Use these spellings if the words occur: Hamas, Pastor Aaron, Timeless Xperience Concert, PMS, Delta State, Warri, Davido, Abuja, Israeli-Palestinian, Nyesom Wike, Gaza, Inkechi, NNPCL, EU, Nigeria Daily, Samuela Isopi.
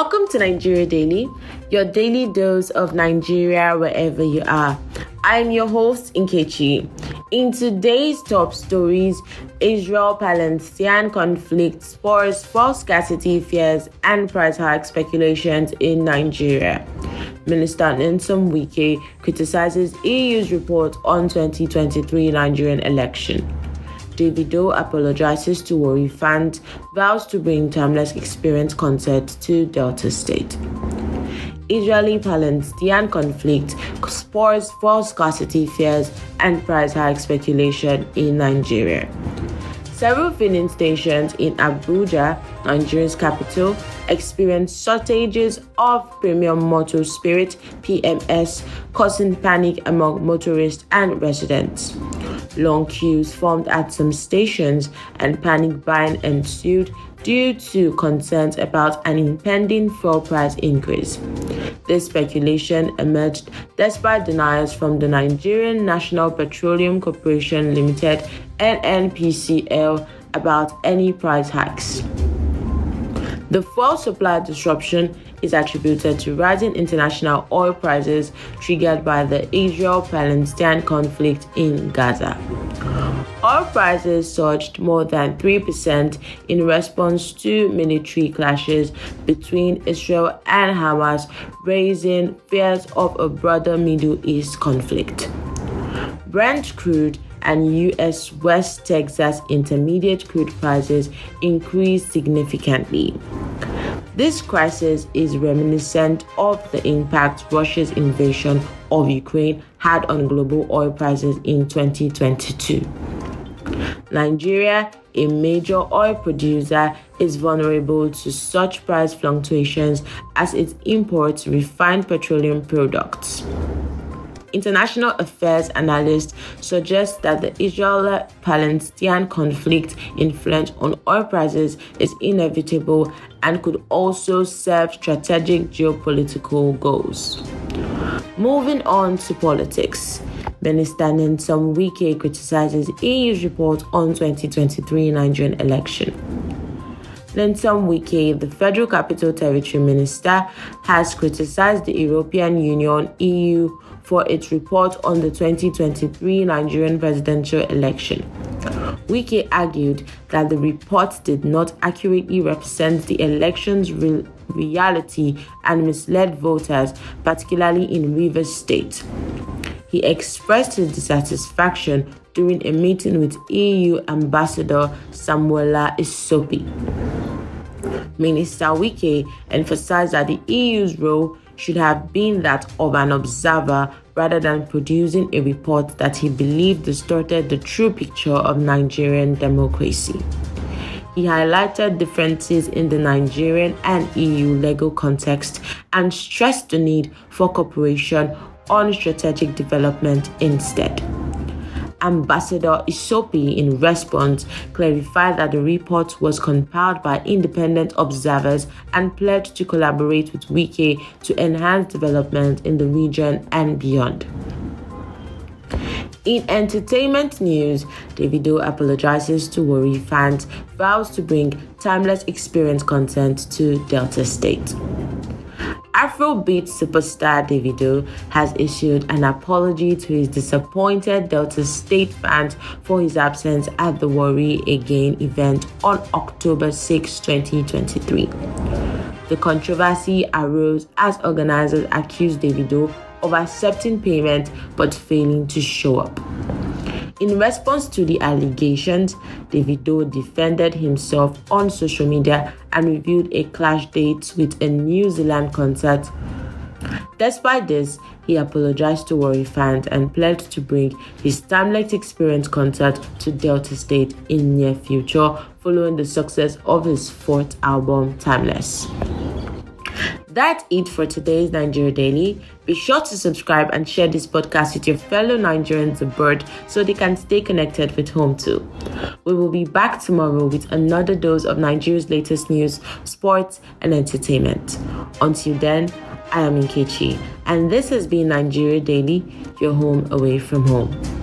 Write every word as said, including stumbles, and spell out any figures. Welcome to Nigeria Daily, your daily dose of Nigeria wherever you are. I'm your host, Inkechi. In today's top stories, Israel-Palestinian conflict spurs false scarcity fears and price hike speculations in Nigeria. Minister Nyesom Wike criticizes E U's report on twenty twenty-three Nigerian election. Davido apologizes to Warri fans, vows to bring Timeless Xperience Concert to Delta State. Israeli-Palestinian conflict spurs false scarcity fears and price hike speculation in Nigeria. Several filling stations in Abuja, Nigeria's capital, experienced shortages of premium motor spirit P M S, causing panic among motorists and residents. Long queues formed at some stations and panic buying ensued due to concerns about an impending fuel price increase. This speculation emerged despite denials from the Nigerian National Petroleum Corporation Limited N N P C L about any price hikes. The fuel supply disruption is attributed to rising international oil prices triggered by the Israel-Palestinian conflict in Gaza. Oil prices surged more than three percent in response to military clashes between Israel and Hamas, raising fears of a broader Middle East conflict. Brent crude and U S West Texas Intermediate crude prices increased significantly. This crisis is reminiscent of the impact Russia's invasion of Ukraine had on global oil prices in twenty twenty-two. Nigeria, a major oil producer, is vulnerable to such price fluctuations as it imports refined petroleum products. International affairs analysts suggest that the Israel-Palestinian conflict influence on oil prices is inevitable and could also serve strategic geopolitical goals. Moving on to politics. Minister Nyesom Wike criticizes E U's report on twenty twenty-three Nigerian election. Nyesom Wike, the Federal Capital Territory Minister, has criticized the European Union, E U, for its report on the twenty twenty-three Nigerian presidential election. Wike argued that the report did not accurately represent the election's re- reality and misled voters, particularly in Rivers State. He expressed his dissatisfaction during a meeting with E U Ambassador Samuela Isopi. Minister Wike emphasized that the E U's role should have been that of an observer rather than producing a report that he believed distorted the true picture of Nigerian democracy. He highlighted differences in the Nigerian and E U legal context and stressed the need for cooperation on strategic development instead. Ambassador Isopi, in response, clarified that the report was compiled by independent observers and pledged to collaborate with Wike to enhance development in the region and beyond. In entertainment news, Davido apologizes to Warri fans, vows to bring Timeless Xperience Concert to Delta State. Afrobeat superstar Davido has issued an apology to his disappointed Delta State fans for his absence at the Warri Again event on October sixth, twenty twenty-three. The controversy arose as organizers accused Davido of accepting payment but failing to show up. In response to the allegations, Davido defended himself on social media and revealed a clash date with a New Zealand concert. Despite this, he apologized to Warri fans and pledged to bring his Timeless Xperience Concert to Delta State in near future following the success of his fourth album, Timeless. That's it for today's Nigeria Daily. Be sure to subscribe and share this podcast with your fellow Nigerians abroad so they can stay connected with home too. We will be back tomorrow with another dose of Nigeria's latest news, sports, and entertainment. Until then, I am Inkechi, and this has been Nigeria Daily, your home away from home.